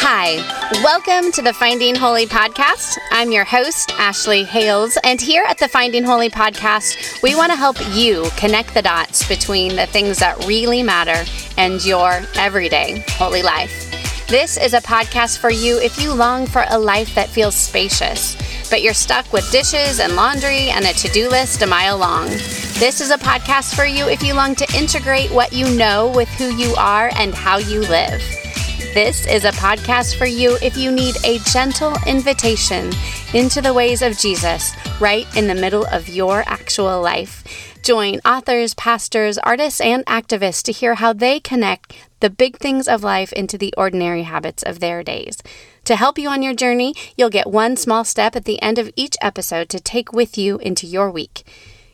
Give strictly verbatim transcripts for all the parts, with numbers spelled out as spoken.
Hi, welcome to the Finding Holy Podcast. I'm your host, Ashley Hales, and here at the Finding Holy Podcast, we want to help you connect the dots between the things that really matter and your everyday holy life. This is a podcast for you if you long for a life that feels spacious, but you're stuck with dishes and laundry and a to-do list a mile long. This is a podcast for you if you long to integrate what you know with who you are and how you live. This is a podcast for you if you need a gentle invitation into the ways of Jesus right in the middle of your actual life. Join authors, pastors, artists, and activists to hear how they connect the big things of life into the ordinary habits of their days. To help you on your journey, you'll get one small step at the end of each episode to take with you into your week.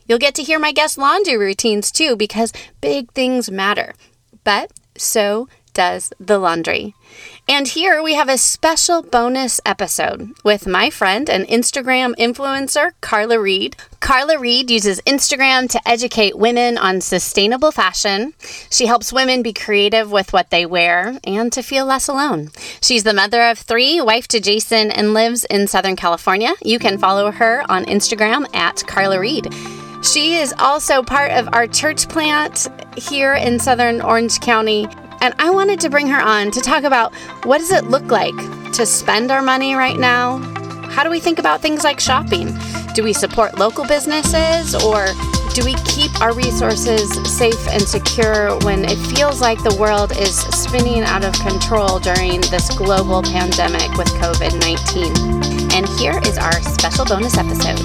You'll get to hear my guest laundry routines too, because big things matter. But so does the laundry. And here we have a special bonus episode with my friend and Instagram influencer, Carla Reed. Carla Reed uses Instagram to educate women on sustainable fashion. She helps women be creative with what they wear and to feel less alone. She's the mother of three, wife to Jason, and lives in Southern California. You can follow her on Instagram at Carla Reed. She is also part of our church plant here in Southern Orange County. And I wanted to bring her on to talk about what does it look like to spend our money right now? How do we think about things like shopping? Do we support local businesses, or do we keep our resources safe and secure when it feels like the world is spinning out of control during this global pandemic with COVID nineteen? And here is our special bonus episode.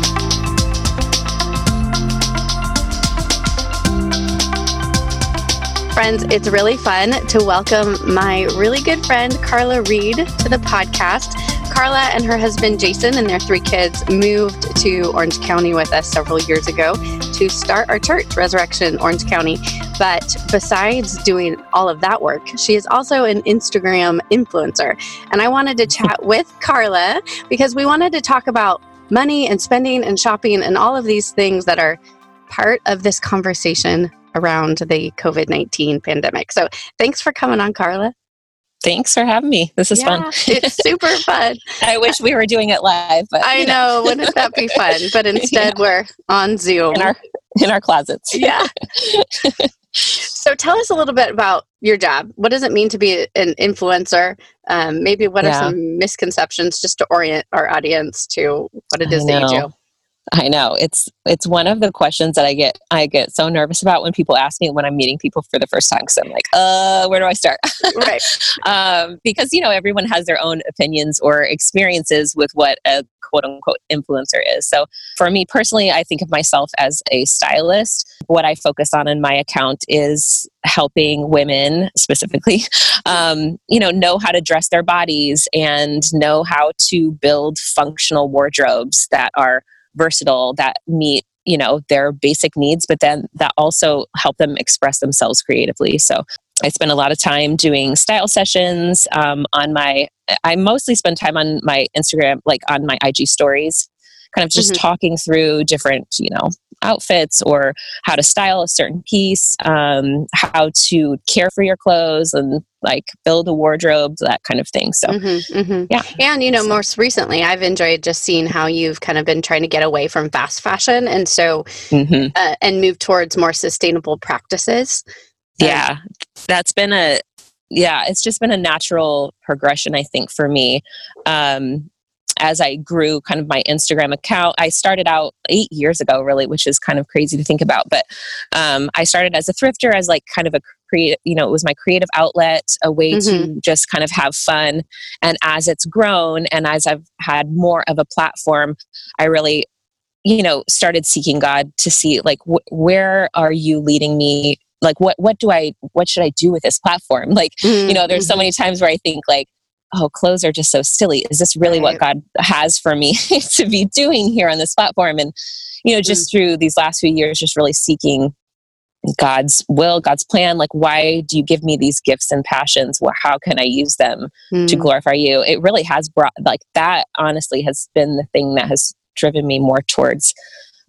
Friends, it's really fun to welcome my really good friend, Carla Reed, to the podcast. Carla and her husband, Jason, and their three kids moved to Orange County with us several years ago to start our church, Resurrection Orange County. But besides doing all of that work, she is also an Instagram influencer. And I wanted to chat with Carla because we wanted to talk about money and spending and shopping and all of these things that are part of this conversation around the COVID nineteen pandemic. So thanks for coming on, Carla. Thanks for having me. This is yeah, fun. It's super fun. I wish we were doing it live. But, I know. know. Wouldn't that be fun? But instead, yeah. we're on Zoom. In our, in our closets. Yeah. So tell us a little bit about your job. What does it mean to be an influencer? Um, maybe what yeah. are some misconceptions, just to orient our audience to what it is that you do? I know it's it's one of the questions that I get I get so nervous about when people ask me when I'm meeting people for the first time, because I'm like, uh, where do I start? Right, um, because you know everyone has their own opinions or experiences with what a quote unquote influencer is. So for me personally, I think of myself as a stylist. What I focus on in my account is helping women specifically, um, you know, know how to dress their bodies and know how to build functional wardrobes that are versatile, that meet, you know, their basic needs, but then that also help them express themselves creatively. So I spend a lot of time doing style sessions um, on my, I mostly spend time on my Instagram, like on my I G stories, kind of just mm-hmm. talking through different, you know, outfits or how to style a certain piece, um, how to care for your clothes and like build a wardrobe, that kind of thing. So, mm-hmm, mm-hmm. yeah. And, you know, so. most recently, I've enjoyed just seeing how you've kind of been trying to get away from fast fashion. And so, mm-hmm. uh, and move towards more sustainable practices. So. Yeah, that's been a, yeah, it's just been a natural progression, I think, for me. Um, As I grew kind of my Instagram account, I started out eight years ago, really, which is kind of crazy to think about. But um, I started as a thrifter, as like kind of a creative, you know, it was my creative outlet, a way mm-hmm. to just kind of have fun. And as it's grown and as I've had more of a platform, I really, you know, started seeking God to see like, wh- where are you leading me? Like, what, what do I, what should I do with this platform? Like, mm-hmm. you know, there's so many times where I think like, oh, clothes are just so silly. Is this really right. what God has for me to be doing here on this platform? And, you know, just mm-hmm. through these last few years, just really seeking God's will, God's plan. Like, why do you give me these gifts and passions? Well, how can I use them mm. to glorify you? It really has brought, like, that honestly has been the thing that has driven me more towards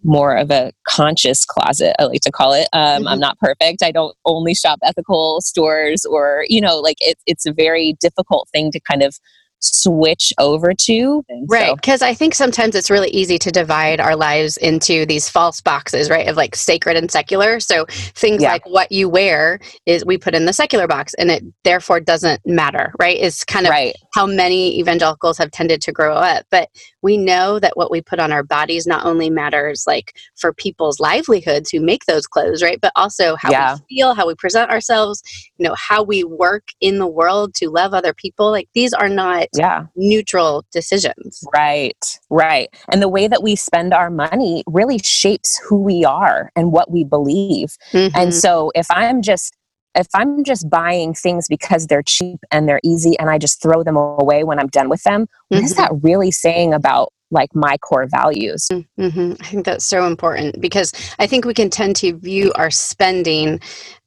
more of a conscious closet, I like to call it. Um, mm-hmm. I'm not perfect. I don't only shop ethical stores or, you know, like it, it's a very difficult thing to kind of switch over to. And right. Because so. I think sometimes it's really easy to divide our lives into these false boxes, right? Of like sacred and secular. So things yeah. like what you wear is we put in the secular box and it therefore doesn't matter, right? It's kind of right. how many evangelicals have tended to grow up. But we know that what we put on our bodies not only matters like for people's livelihoods who make those clothes, right? But also how yeah. we feel, how we present ourselves, you know, how we work in the world to love other people. Like these are not yeah. neutral decisions. Right, right. And the way that we spend our money really shapes who we are and what we believe. Mm-hmm. And so if I'm just If I'm just buying things because they're cheap and they're easy and I just throw them away when I'm done with them, mm-hmm. what is that really saying about like my core values? Mm-hmm. I think that's so important because I think we can tend to view our spending,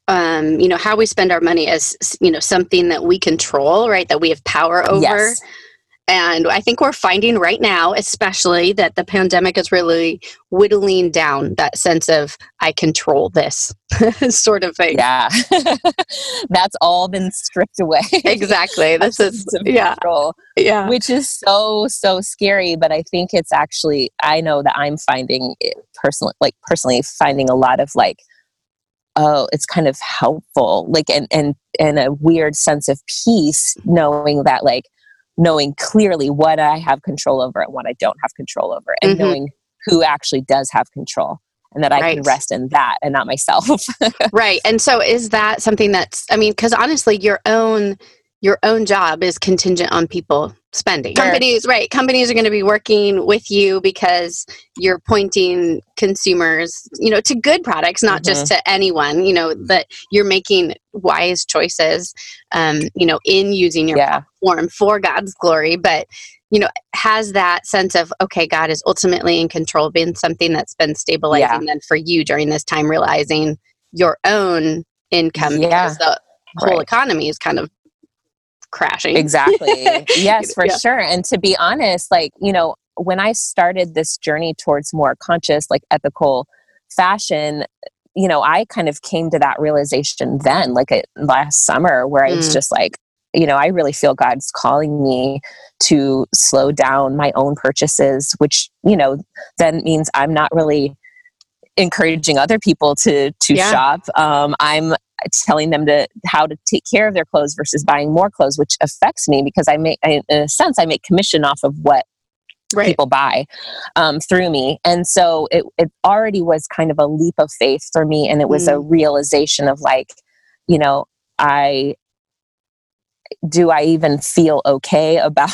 um, you know, how we spend our money as, you know, something that we control, right? That we have power over. Yes. And I think we're finding right now, especially, that the pandemic is really whittling down that sense of, I control this sort of thing. Yeah. That's all been stripped away. Exactly. This is, yeah. Control, yeah. Which is so, so scary. But I think it's actually, I know that I'm finding it personally, like personally finding a lot of like, oh, it's kind of helpful, like, and, and, and a weird sense of peace knowing that like, knowing clearly what I have control over and what I don't have control over, and mm-hmm. knowing who actually does have control, and that I right. can rest in that and not myself. Right. And so is that something that's, I mean, because honestly, your own, your own job is contingent on people spending. Sure. Companies, right. Companies are going to be working with you because you're pointing consumers, you know, to good products, not mm-hmm. just to anyone, you know, that you're making wise choices, um, you know, in using your yeah. platform for God's glory. But, you know, has that sense of, okay, God is ultimately in control been something that's been stabilizing yeah. then for you during this time, realizing your own income yeah. because the whole right. economy is kind of crashing. Exactly. Yes, for yeah. sure. And to be honest, like, you know, when I started this journey towards more conscious, like ethical fashion, you know, I kind of came to that realization then, like uh, last summer, where I was mm. just like, you know, I really feel God's calling me to slow down my own purchases, which, you know, then means I'm not really encouraging other people to to yeah. shop. Um, I'm telling them to how to take care of their clothes versus buying more clothes, which affects me because I make, I, in a sense, I make commission off of what right. people buy um, through me. And so it, it already was kind of a leap of faith for me. And it was mm. a realization of like, you know, I, do I even feel okay about,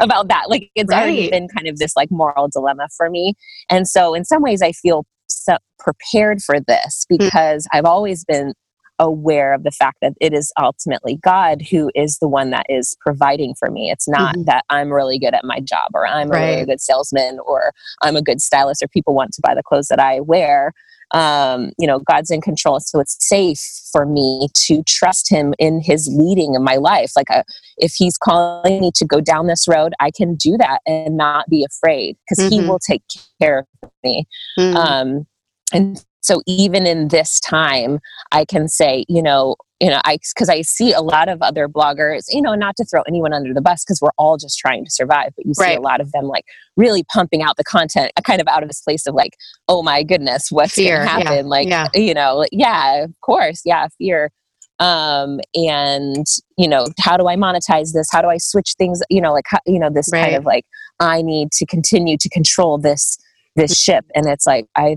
about that? Like it's right. already been kind of this like moral dilemma for me. And so in some ways I feel so prepared for this because mm. I've always been aware of the fact that it is ultimately God who is the one that is providing for me. It's not mm-hmm. that I'm really good at my job or I'm right. a really good salesman or I'm a good stylist or people want to buy the clothes that I wear. Um, you know, God's in control. So it's safe for me to trust him in his leading in my life. Like uh, if he's calling me to go down this road, I can do that and not be afraid because mm-hmm. he will take care of me. Mm-hmm. Um, and so even in this time, I can say, you know, you know, I, cause I see a lot of other bloggers, you know, not to throw anyone under the bus cause we're all just trying to survive, but you see right. a lot of them like really pumping out the content kind of out of this place of like, oh my goodness, what's going to happen? Yeah. Like, yeah. you know, yeah, of course. Yeah. Fear. Um, and you know, how do I monetize this? How do I switch things? You know, like, how, you know, this right. kind of like, I need to continue to control this, this ship. And it's like, I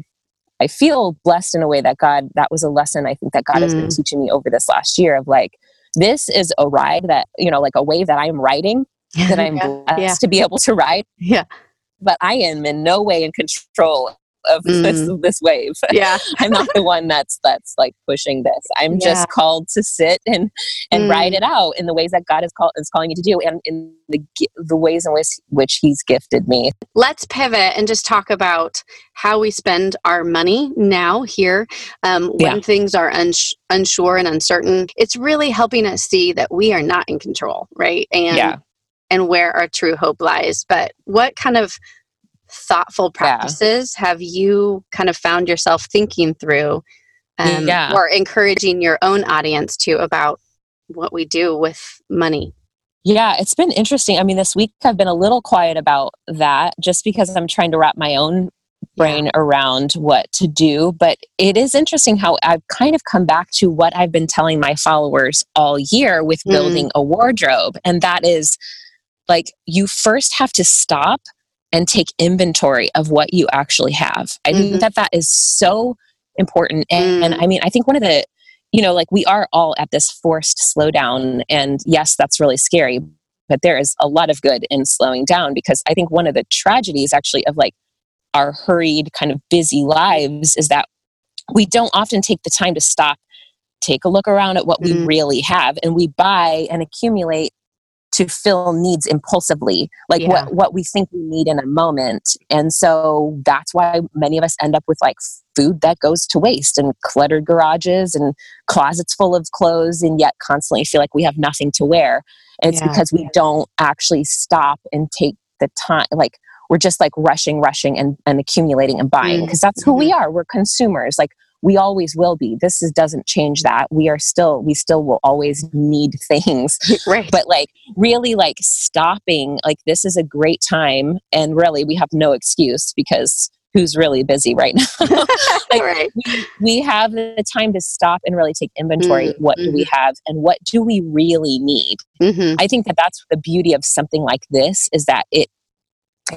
I feel blessed in a way that God, that was a lesson I think that God mm. has been teaching me over this last year of like, this is a ride that, you know, like a wave that I'm riding, that I'm yeah. blessed yeah. to be able to ride. Yeah. But I am in no way in control of mm. this, this wave. Yeah. I'm not the one that's that's like pushing this. I'm yeah. just called to sit and and mm. ride it out in the ways that God is call, is calling you to do, and in the the ways in which which He's gifted me. Let's pivot and just talk about how we spend our money now here um, when yeah. things are uns- unsure and uncertain. It's really helping us see that we are not in control, right? And yeah. and where our true hope lies. But what kind of thoughtful practices yeah. have you kind of found yourself thinking through um, yeah. or encouraging your own audience to about what we do with money? Yeah, it's been interesting. I mean, this week I've been a little quiet about that just because I'm trying to wrap my own brain yeah. around what to do. But it is interesting how I've kind of come back to what I've been telling my followers all year with mm. building a wardrobe. And that is, like, you first have to stop and take inventory of what you actually have. I mm-hmm. think that that is so important. And, mm. and I mean, I think one of the, you know, like, we are all at this forced slowdown, and yes, that's really scary, but there is a lot of good in slowing down, because I think one of the tragedies actually of like our hurried kind of busy lives is that we don't often take the time to stop, take a look around at what mm-hmm. we really have, and we buy and accumulate to fill needs impulsively, like yeah. what, what we think we need in a moment. And so that's why many of us end up with like food that goes to waste and cluttered garages and closets full of clothes, and yet constantly feel like we have nothing to wear. And it's yeah. because we don't actually stop and take the time. Like, we're just like rushing, rushing and, and accumulating and buying, because mm-hmm. that's who we are. We're consumers. Like, we always will be. This is, doesn't change that. We are still, we still will always need things. Right. But like, really like stopping, like, this is a great time. And really, we have no excuse, because who's really busy right now? Like, right. We, we have the time to stop and really take inventory. Mm-hmm. What do we have, and what do we really need? Mm-hmm. I think that that's the beauty of something like this, is that it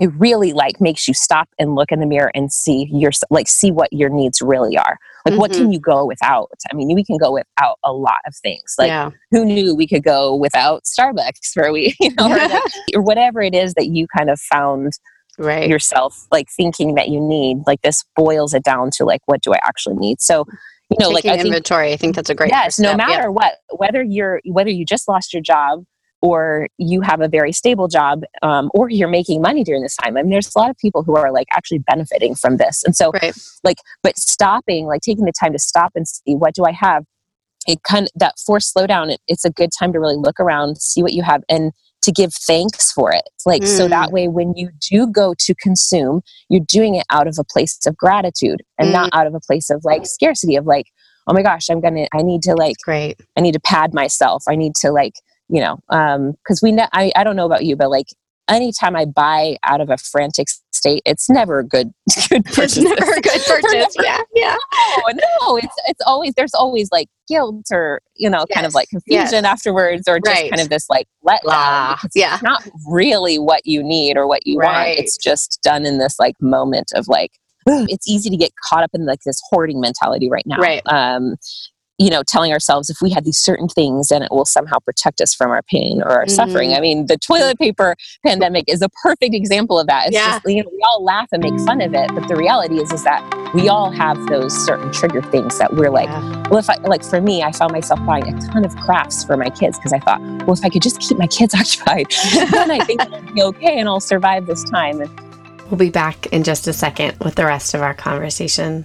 It really like makes you stop and look in the mirror and see your like see what your needs really are. Like, mm-hmm. what can you go without? I mean, we can go without a lot of things. Like, yeah. who knew we could go without Starbucks for a week, you know, or, that, or whatever it is that you kind of found right. yourself like thinking that you need. Like, this boils it down to like, what do I actually need? So, you know, Taking like I inventory. Think, I think that's a great. Yes, no step. matter yeah. what, whether you're whether you just lost your job, or you have a very stable job, um, or you're making money during this time. I mean, there's a lot of people who are like actually benefiting from this. And so right. like, but stopping, like taking the time to stop and see, what do I have? It kind of, that forced slowdown, it, it's a good time to really look around, see what you have, and to give thanks for it. Like, mm. so that way when you do go to consume, you're doing it out of a place of gratitude and mm. not out of a place of like scarcity of like, oh my gosh, I'm going to, I need to like, Great. I need to pad myself. I need to like, you know, um, cause we, ne- I, I don't know about you, but like anytime I buy out of a frantic state, it's never a good, good purchase. It's never a good purchase. yeah. Yeah. No, no, it's, it's always, there's always like guilt or, you know, yes. kind of like confusion yes. afterwards, or just right. kind of this like letdown. Because yeah. it's not really what you need or what you right. want. It's just done in this like moment of like, it's easy to get caught up in like this hoarding mentality right now. Right. Um, you know, telling ourselves if we had these certain things, then it will somehow protect us from our pain or our mm-hmm. suffering. I mean, the toilet paper pandemic is a perfect example of that. It's yeah. just, you know, we all laugh and make fun of it, but the reality is, is that we all have those certain trigger things that we're like, yeah. well, if I, like for me, I found myself buying a ton of crafts for my kids because I thought, well, if I could just keep my kids occupied, then I think I'll be okay and I'll survive this time. And we'll be back in just a second with the rest of our conversation.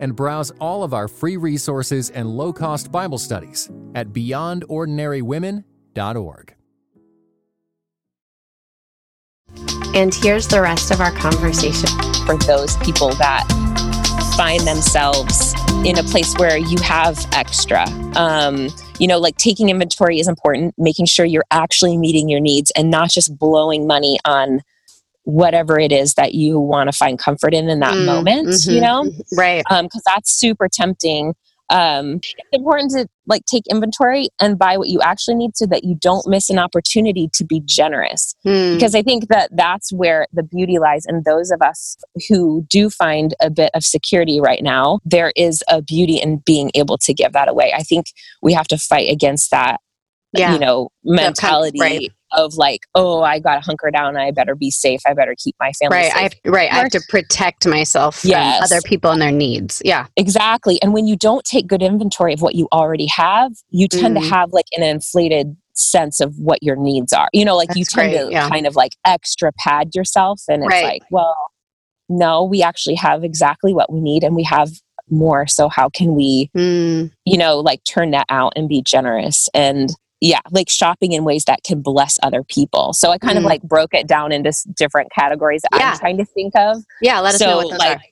and browse all of our free resources and low-cost Bible studies at beyond ordinary women dot org. And here's the rest of our conversation. For those people that find themselves in a place where you have extra, um, you know, like taking inventory is important, making sure you're actually meeting your needs and not just blowing money on whatever it is that you want to find comfort in in that mm, moment, mm-hmm, you know? Right. Um, because that's super tempting. Um, it's important to like take inventory and buy what you actually need so that you don't miss an opportunity to be generous. Mm. Because I think that that's where the beauty lies. And those of us who do find a bit of security right now, there is a beauty in being able to give that away. I think we have to fight against that, yeah. you know, mentality. That comes, right. Of like, oh, I got to hunker down. I better be safe. I better keep my family right, safe. I have, right. I have to protect myself yes. from other people and their needs. Yeah, exactly. And when you don't take good inventory of what you already have, you tend mm. to have like an inflated sense of what your needs are. You know, like That's you tend great. to yeah. kind of like extra pad yourself. And it's right. like, well, no, we actually have exactly what we need and we have more. So how can we, mm. you know, like turn that out and be generous and Yeah, like shopping in ways that can bless other people. So I kind mm. of like broke it down into different categories that yeah. I'm trying to think of. Yeah, let us so, know what those like, are.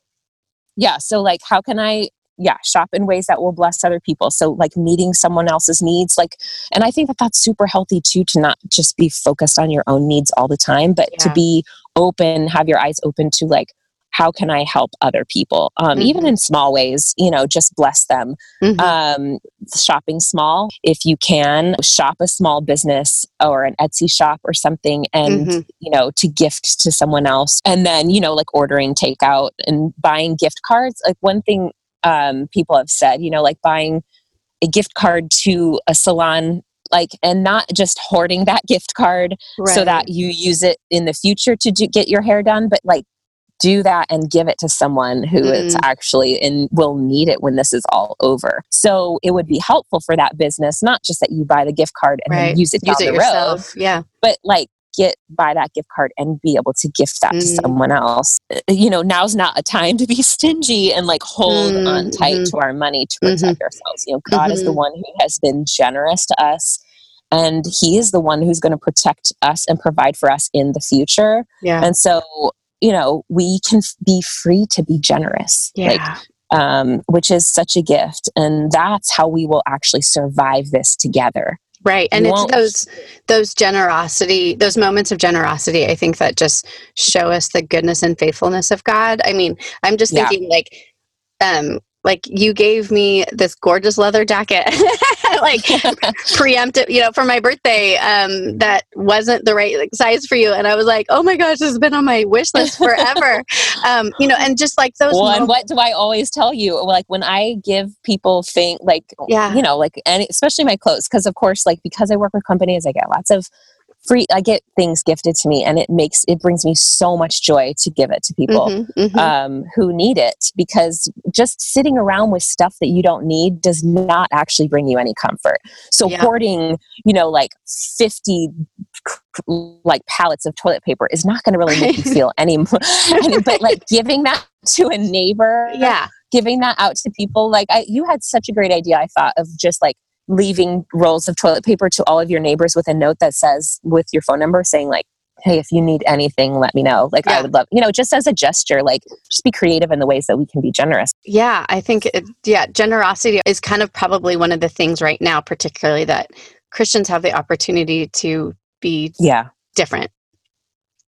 Yeah, so like how can I, yeah, shop in ways that will bless other people. So like meeting someone else's needs. like, And I think that that's super healthy too, to not just be focused on your own needs all the time, but yeah. to be open, have your eyes open to like, how can I help other people? Um, mm-hmm. Even in small ways, you know, just bless them. Mm-hmm. Um, shopping small, if you can, shop a small business or an Etsy shop or something and, mm-hmm. you know, to gift to someone else. And then, you know, like ordering takeout and buying gift cards. Like one thing um, people have said, you know, like buying a gift card to a salon like, and not just hoarding that gift card right. so that you use it in the future to do, get your hair done, but like, do that and give it to someone who mm. is actually and will need it when this is all over. So it would be helpful for that business, not just that you buy the gift card and right. then use it use down it the yourself. road, yeah. but like get buy that gift card and be able to gift that mm. to someone else. You know, now's not a time to be stingy and like hold mm. on tight mm-hmm. to our money to protect mm-hmm. ourselves. You know, God mm-hmm. is the one who has been generous to us. And he is the one who's going to protect us and provide for us in the future. Yeah. And so you know, we can f- be free to be generous, yeah. like, um, which is such a gift. And that's how we will actually survive this together. Right. And we it's won't... those, those generosity, those moments of generosity, I think that just show us the goodness and faithfulness of God. I mean, I'm just thinking yeah. like, um, like you gave me this gorgeous leather jacket, like preemptive, you know, for my birthday, um, that wasn't the right like, size for you. And I was like, oh my gosh, this has been on my wish list forever. um, you know, and just like those. Well, moments- and what do I always tell you? Like when I give people things like, yeah. you know, like, and especially my clothes, because of course, like, because I work with companies, I get lots of free, I get things gifted to me and it makes, it brings me so much joy to give it to people mm-hmm, mm-hmm. Um, who need it, because just sitting around with stuff that you don't need does not actually bring you any comfort. So yeah. hoarding, you know, like fifty like pallets of toilet paper is not going to really make you feel any more, but like giving that to a neighbor, yeah, giving that out to people. Like I, you had such a great idea, I thought, of just like leaving rolls of toilet paper to all of your neighbors with a note that says, with your phone number saying like, hey, if you need anything, let me know. Like yeah. I would love, you know, just as a gesture, like just be creative in the ways that we can be generous. Yeah. I think, it, yeah, generosity is kind of probably one of the things right now, particularly that Christians have the opportunity to be yeah. different.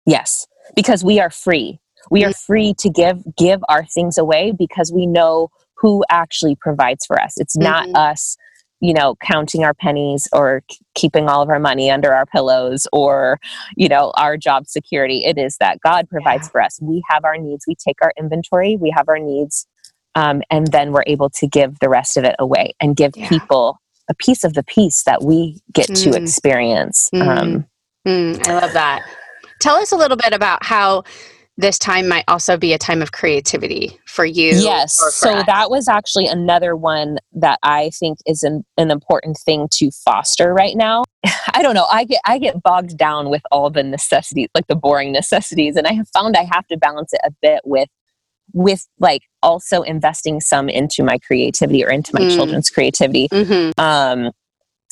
Yes. Because we are free. We mm-hmm. are free to give, give our things away because we know who actually provides for us. It's not mm-hmm. us, you know, counting our pennies or k- keeping all of our money under our pillows or, you know, our job security. It is that God provides yeah. for us. We have our needs. We take our inventory. We have our needs. Um, and then we're able to give the rest of it away and give yeah. people a piece of the peace that we get mm. to experience. Mm. Um, mm. I love that. Tell us a little bit about how this time might also be a time of creativity for you. Yes. For so us. That was actually another one that I think is an, an important thing to foster right now. I don't know. I get, I get bogged down with all the necessities, like the boring necessities. And I have found I have to balance it a bit with, with like also investing some into my creativity or into my mm. children's creativity. Mm-hmm. Um,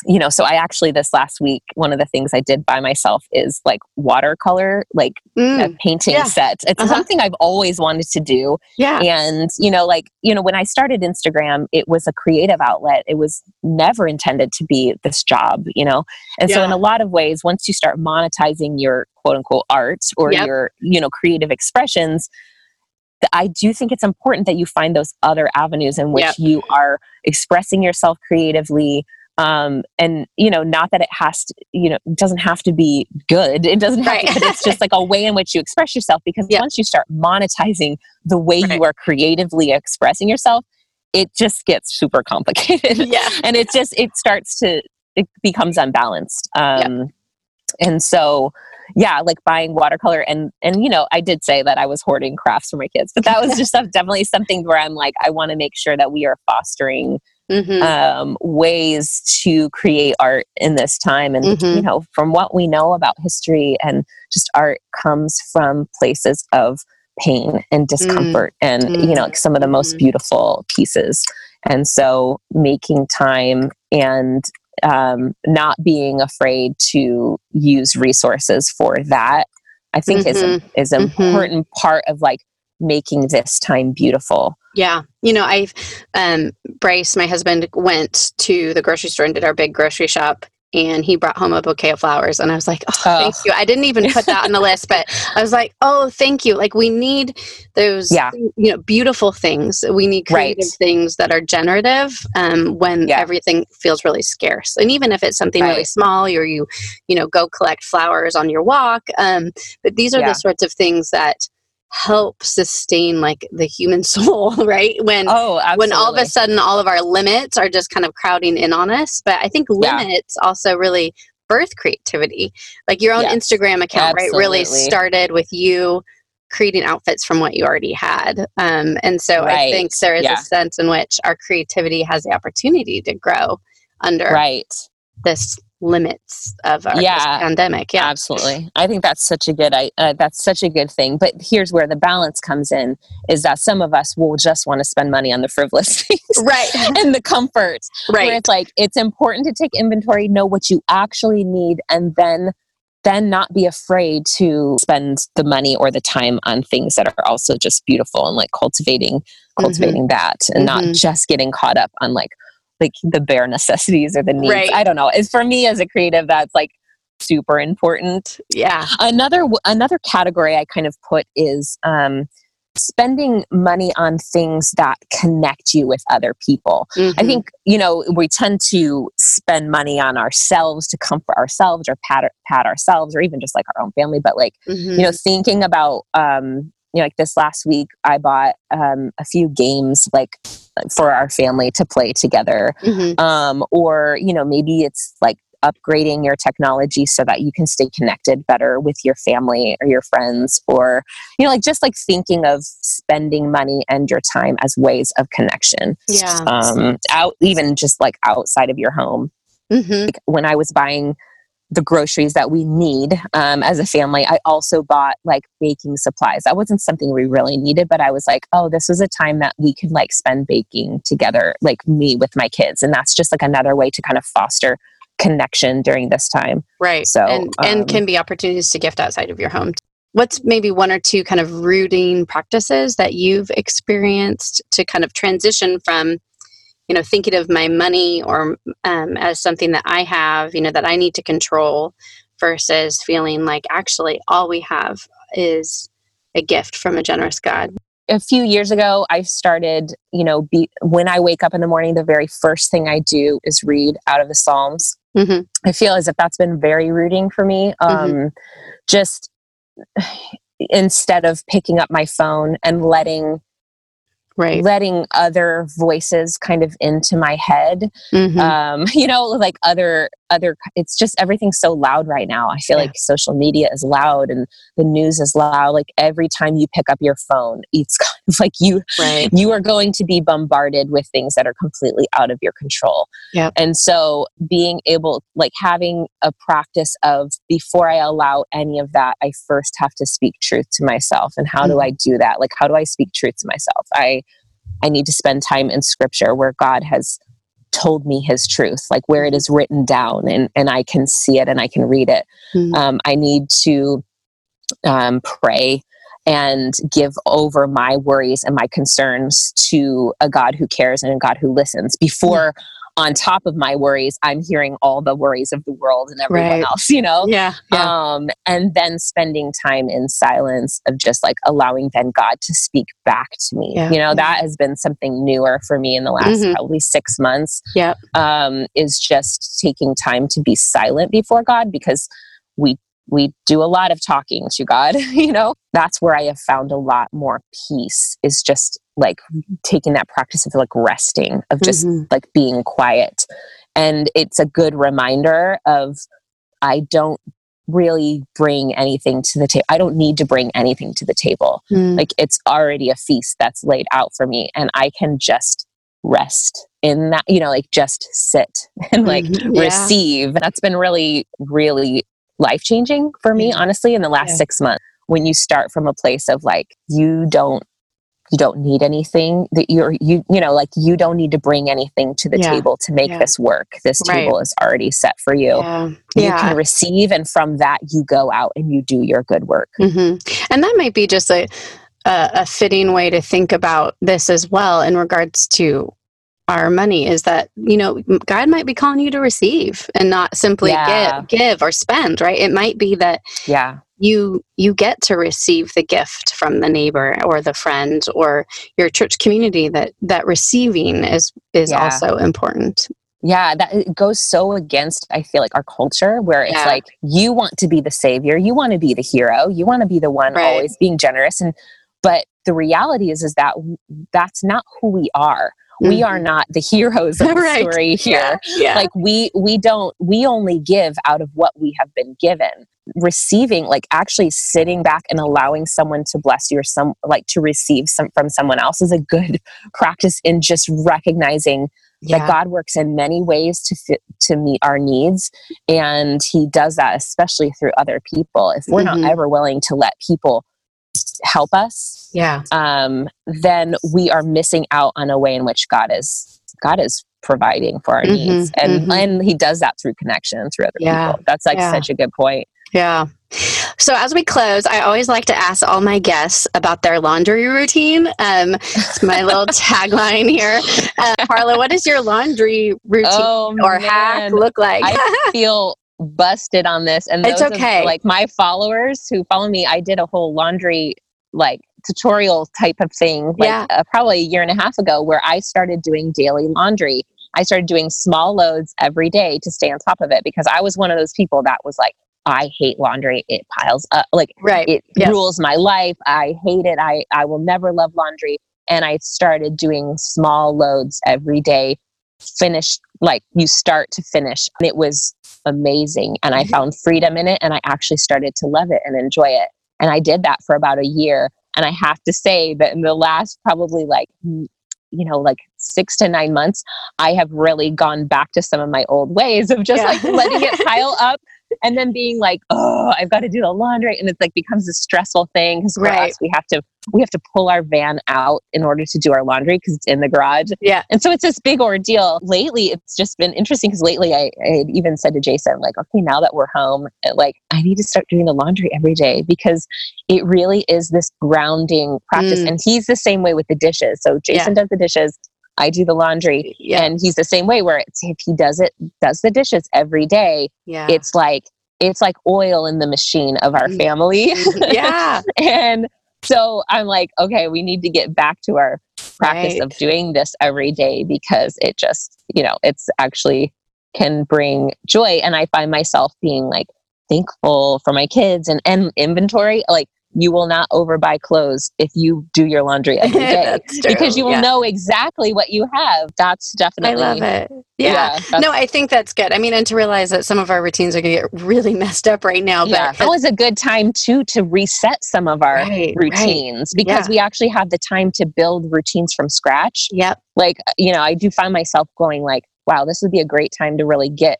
you know, so I actually, this last week, one of the things I did by myself is like watercolor, like mm. a painting yeah. set. It's uh-huh. something I've always wanted to do. Yeah. And, you know, like, you know, when I started Instagram, it was a creative outlet. It was never intended to be this job, you know? And yeah. so in a lot of ways, once you start monetizing your quote unquote art or yep. your, you know, creative expressions, I do think it's important that you find those other avenues in which yep. you are expressing yourself creatively. Um, and you know, not that it has to, you know, doesn't have to be good. It doesn't have right. to, but it's just like a way in which you express yourself, because yep. once you start monetizing the way right. you are creatively expressing yourself, it just gets super complicated. Yeah. And it just, it starts to, it becomes unbalanced. Um, yep. And so, yeah, like buying watercolor and, and, you know, I did say that I was hoarding crafts for my kids, but that was just some, definitely something where I'm like, I want to make sure that we are fostering Mm-hmm. Um, ways to create art in this time. And, mm-hmm. you know, from what we know about history and just art comes from places of pain and discomfort mm-hmm. and, you know, like some of the most mm-hmm. beautiful pieces. And so making time and um, not being afraid to use resources for that, I think mm-hmm. is, is an mm-hmm. important part of like making this time beautiful. Yeah. You know, I've, um, Bryce, my husband, went to the grocery store and did our big grocery shop, and he brought home a bouquet of flowers. And I was like, oh, oh. thank you. I didn't even put that on the list, but I was like, oh, thank you. Like, we need those, yeah. you know, beautiful things. We need creative right. things that are generative um, when yeah. everything feels really scarce. And even if it's something right. really small, or you, you know, go collect flowers on your walk. Um, but these are yeah. the sorts of things that help sustain like the human soul, right? When oh, when all of a sudden all of our limits are just kind of crowding in on us. But I think limits yeah. also really birth creativity. Like your own yes. Instagram account, absolutely. Right? Really started with you creating outfits from what you already had. Um, and so right. I think there is yeah. a sense in which our creativity has the opportunity to grow under right. this limits of our yeah, pandemic. Yeah, absolutely. I think that's such a good, I, uh, that's such a good thing. But here's where the balance comes in, is that some of us will just want to spend money on the frivolous things right. and the comfort. Right. Where it's like, it's important to take inventory, know what you actually need, and then, then not be afraid to spend the money or the time on things that are also just beautiful, and like cultivating, cultivating mm-hmm. that, and mm-hmm. not just getting caught up on like, like the bare necessities or the needs. Right. I don't know. It's for me as a creative, that's like super important. Yeah. Another, another category I kind of put is, um, spending money on things that connect you with other people. Mm-hmm. I think, you know, we tend to spend money on ourselves to comfort ourselves, or pat, pat ourselves, or even just like our own family. But like, mm-hmm. you know, thinking about, um, you know, like this last week, I bought um, a few games like for our family to play together. Mm-hmm. Um, or, you know, maybe it's like upgrading your technology so that you can stay connected better with your family or your friends, or, you know, like just like thinking of spending money and your time as ways of connection. Yeah. Um, out, even just like outside of your home. Mm-hmm. Like when I was buying the groceries that we need um, as a family, I also bought like baking supplies. That wasn't something we really needed, but I was like, oh, this was a time that we could like spend baking together, like me with my kids. And that's just like another way to kind of foster connection during this time. Right. So, and, um, and can be opportunities to gift outside of your home. What's maybe one or two kind of rooting practices that you've experienced to kind of transition from, you know, thinking of my money or um, as something that I have, you know, that I need to control, versus feeling like actually all we have is a gift from a generous God? A few years ago, I started, you know, be, when I wake up in the morning, the very first thing I do is read out of the Psalms. Mm-hmm. I feel as if that's been very rooting for me. Um, mm-hmm. Just instead of picking up my phone and letting Right. letting other voices kind of into my head, mm-hmm. um, you know, like other other, it's just everything's so loud right now. I feel yeah. like social media is loud and the news is loud. Like every time you pick up your phone, it's kind of like you, right. you are going to be bombarded with things that are completely out of your control. Yeah. And so being able, like having a practice of before I allow any of that, I first have to speak truth to myself. And how mm-hmm. do I do that? Like, how do I speak truth to myself? I, I need to spend time in scripture where God has told me his truth, like where it is written down and, and I can see it and I can read it. Mm-hmm. Um, I need to um, pray and give over my worries and my concerns to a God who cares and a God who listens before yeah. on top of my worries, I'm hearing all the worries of the world and everyone right. else, you know? Yeah, yeah. Um, and then spending time in silence of just like allowing then God to speak back to me. Yeah, you know, yeah. that has been something newer for me in the last mm-hmm. probably six months. Yeah. Um, is just taking time to be silent before God, because we, we do a lot of talking to God, you know? That's where I have found a lot more peace, is just like taking that practice of like resting, of just mm-hmm. like being quiet. And it's a good reminder of, I don't really bring anything to the table. I don't need to bring anything to the table. Mm. Like it's already a feast that's laid out for me and I can just rest in that, you know, like just sit and like mm-hmm. yeah. receive. That's been really, really life-changing for me, mm-hmm. honestly, in the last yeah. six months. When you start from a place of like, you don't, you don't need anything that you're, you, you know, like you don't need to bring anything to the yeah. table to make yeah. this work. This right. table is already set for you. Yeah. You yeah. can receive. And from that you go out and you do your good work. Mm-hmm. And that might be just a, a, a fitting way to think about this as well in regards to our money, is that, you know, God might be calling you to receive and not simply yeah. give, give or spend, right? It might be that yeah. you you get to receive the gift from the neighbor or the friend or your church community, that that receiving is, is yeah. also important. Yeah, that it goes so against, I feel like, our culture where it's yeah. like, you want to be the savior, you want to be the hero, you want to be the one right. always being generous. And but the reality is, is that that's not who we are. We mm-hmm. are not the heroes of the right. story here. Yeah. Yeah. Like we, we don't, we only give out of what we have been given. Receiving, like actually sitting back and allowing someone to bless you or some, like to receive some from someone else, is a good practice in just recognizing yeah. that God works in many ways to fit, to meet our needs. And he does that, especially through other people. If we're mm-hmm. not ever willing to let people help us, yeah. Um, then we are missing out on a way in which God is God is providing for our mm-hmm, needs, and mm-hmm. and He does that through connection, through other yeah, people. That's like yeah. such a good point. Yeah. So as we close, I always like to ask all my guests about their laundry routine. Um, it's my little tagline here. Uh, Carla, what does your laundry routine oh, or man. hack look like? I feel busted on this, and those it's okay. Of, like my followers who follow me, I did a whole laundry like tutorial type of thing, like yeah. uh, probably a year and a half ago, where I started doing daily laundry. I started doing small loads every day to stay on top of it, because I was one of those people that was like, I hate laundry. It piles up, like right. it yes. rules my life. I hate it. I, I will never love laundry. And I started doing small loads every day, finish, like you start to finish. And it was amazing. And I found freedom in it. And I actually started to love it and enjoy it. And I did that for about a year. And I have to say that in the last probably like, you know, like six to nine months, I have really gone back to some of my old ways of just yeah. like letting it pile up and then being like, oh, I've got to do the laundry. And it's like becomes a stressful thing, because for right. us, we have to, we have to pull our van out in order to do our laundry because it's in the garage. Yeah. And so it's this big ordeal. Lately, it's just been interesting, because lately I, I had even said to Jason, like, okay, now that we're home, like I need to start doing the laundry every day, because it really is this grounding practice. Mm. And he's the same way with the dishes. So Jason yeah. does the dishes, I do the laundry, yeah. and he's the same way where it's, if he does it, does the dishes every day, yeah. it's like, it's like oil in the machine of our family. Yeah. And so I'm like, okay, we need to get back to our practice right. of doing this every day, because it just, you know, it's actually can bring joy. And I find myself being like thankful for my kids and, and inventory, like you will not overbuy clothes if you do your laundry every day. That's true. Because you will yeah. know exactly what you have. That's definitely. I love it. Yeah. yeah no, I think that's good. I mean, and to realize that some of our routines are going to get really messed up right now. But yeah. That was a good time too, to reset some of our right, routines right. because yeah. we actually have the time to build routines from scratch. Yep. Like, you know, I do find myself going like, wow, this would be a great time to really get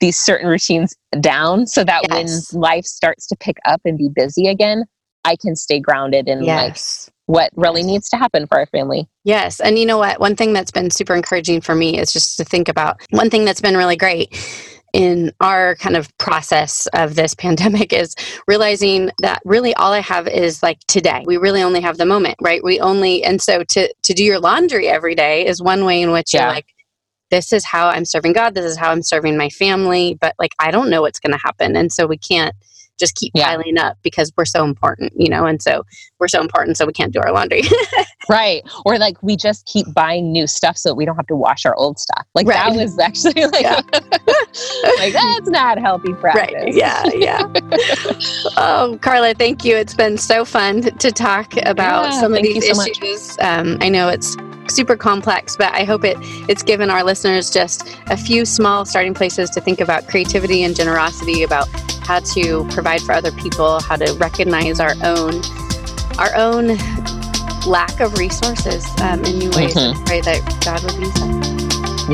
these certain routines down so that yes. when life starts to pick up and be busy again, I can stay grounded in yes. like what really needs to happen for our family. Yes. And you know what? One thing that's been super encouraging for me is just to think about one thing that's been really great in our kind of process of this pandemic is realizing that really all I have is like today. We really only have the moment, right? We only, and so to, to do your laundry every day is one way in which yeah. you're like, this is how I'm serving God. This is how I'm serving my family. But like, I don't know what's going to happen. And so we can't just keep yeah. piling up because we're so important, you know? And so we're so important. So we can't do our laundry. Right. Or like, we just keep buying new stuff so we don't have to wash our old stuff. Like right. that was actually like, yeah. like, that's not healthy practice. Right. Yeah. Yeah. Oh, Carla, thank you. It's been so fun to talk about yeah, some of these so issues. Um, I know it's super complex, but I hope it it's given our listeners just a few small starting places to think about creativity and generosity, about how to provide for other people, how to recognize our own our own lack of resources um, in new ways. Mm-hmm. And pray that God will use them.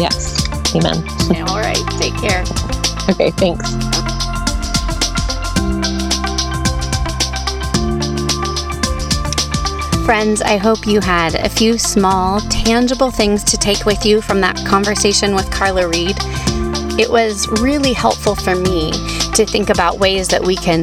Yes. Amen. Okay, all right. Take care. Okay. Thanks. Friends, I hope you had a few small, tangible things to take with you from that conversation with Carla Reed. It was really helpful for me to think about ways that we can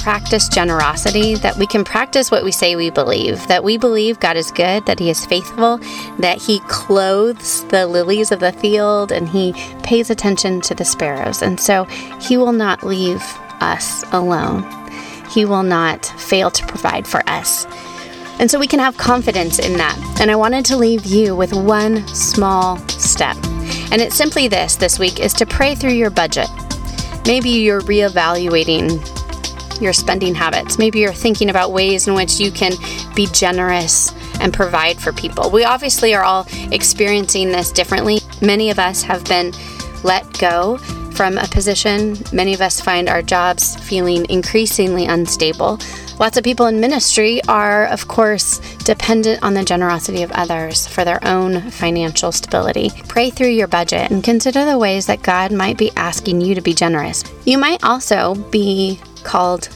practice generosity, that we can practice what we say we believe, that we believe God is good, that He is faithful, that He clothes the lilies of the field, and He pays attention to the sparrows. And so He will not leave us alone. He will not fail to provide for us. And so we can have confidence in that. And I wanted to leave you with one small step. And it's simply this, this week, is to pray through your budget. Maybe you're reevaluating your spending habits. Maybe you're thinking about ways in which you can be generous and provide for people. We obviously are all experiencing this differently. Many of us have been let go from a position. Many of us find our jobs feeling increasingly unstable. Lots of people in ministry are, of course, dependent on the generosity of others for their own financial stability. Pray through your budget and consider the ways that God might be asking you to be generous. You might also be called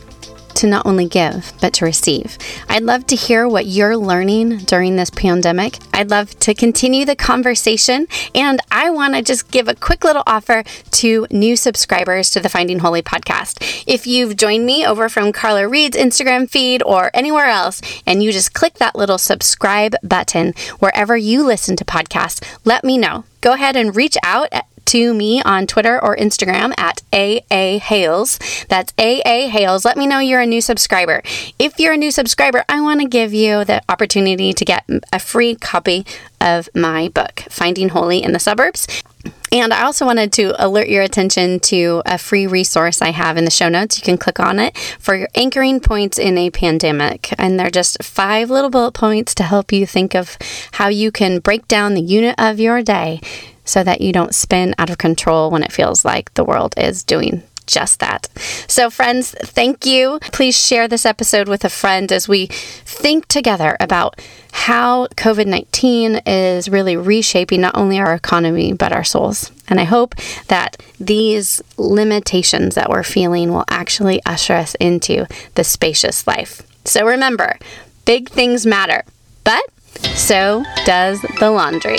to not only give, but to receive. I'd love to hear what you're learning during this pandemic. I'd love to continue the conversation. And I want to just give a quick little offer to new subscribers to the Finding Holy podcast. If you've joined me over from Carla Reed's Instagram feed or anywhere else, and you just click that little subscribe button wherever you listen to podcasts, let me know. Go ahead and reach out at to me on Twitter or Instagram at A A Hales. That's A A Hales. Let me know you're a new subscriber. If you're a new subscriber, I want to give you the opportunity to get a free copy of my book, Finding Holy in the Suburbs. And I also wanted to alert your attention to a free resource I have in the show notes. You can click on it for your anchoring points in a pandemic. And they're just five little bullet points to help you think of how you can break down the unit of your day so that you don't spin out of control when it feels like the world is doing just that. So friends, thank you. Please share this episode with a friend as we think together about how COVID nineteen is really reshaping not only our economy, but our souls. And I hope that these limitations that we're feeling will actually usher us into the spacious life. So remember, big things matter, but so does the laundry.